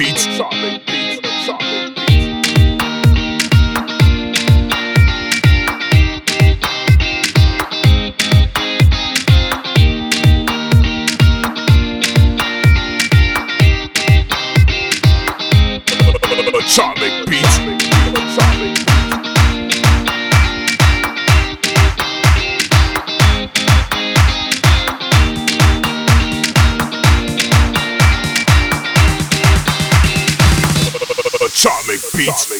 beats. Solid beats. Solid beats. Solid beats. Solid beats. Atomic beats. Atomic beats. Atomic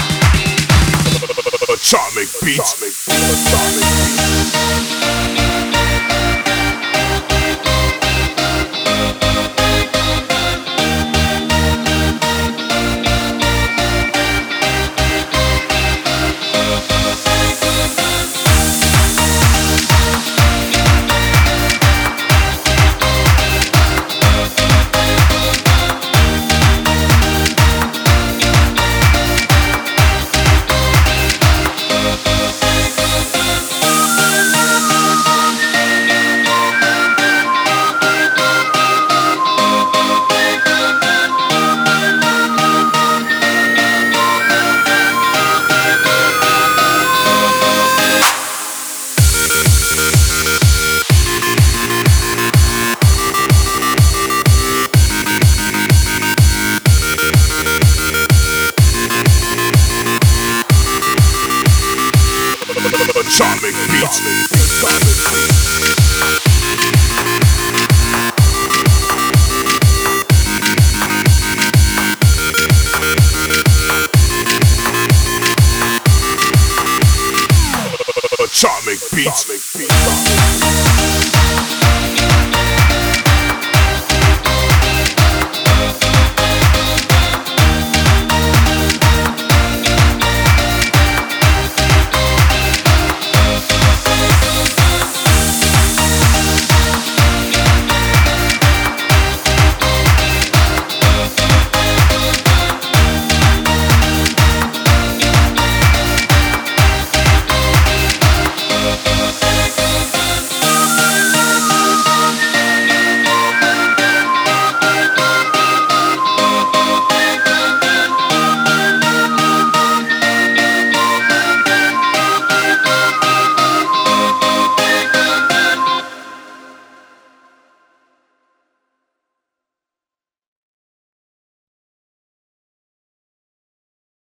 beats. Atomic beats. Atomic beats.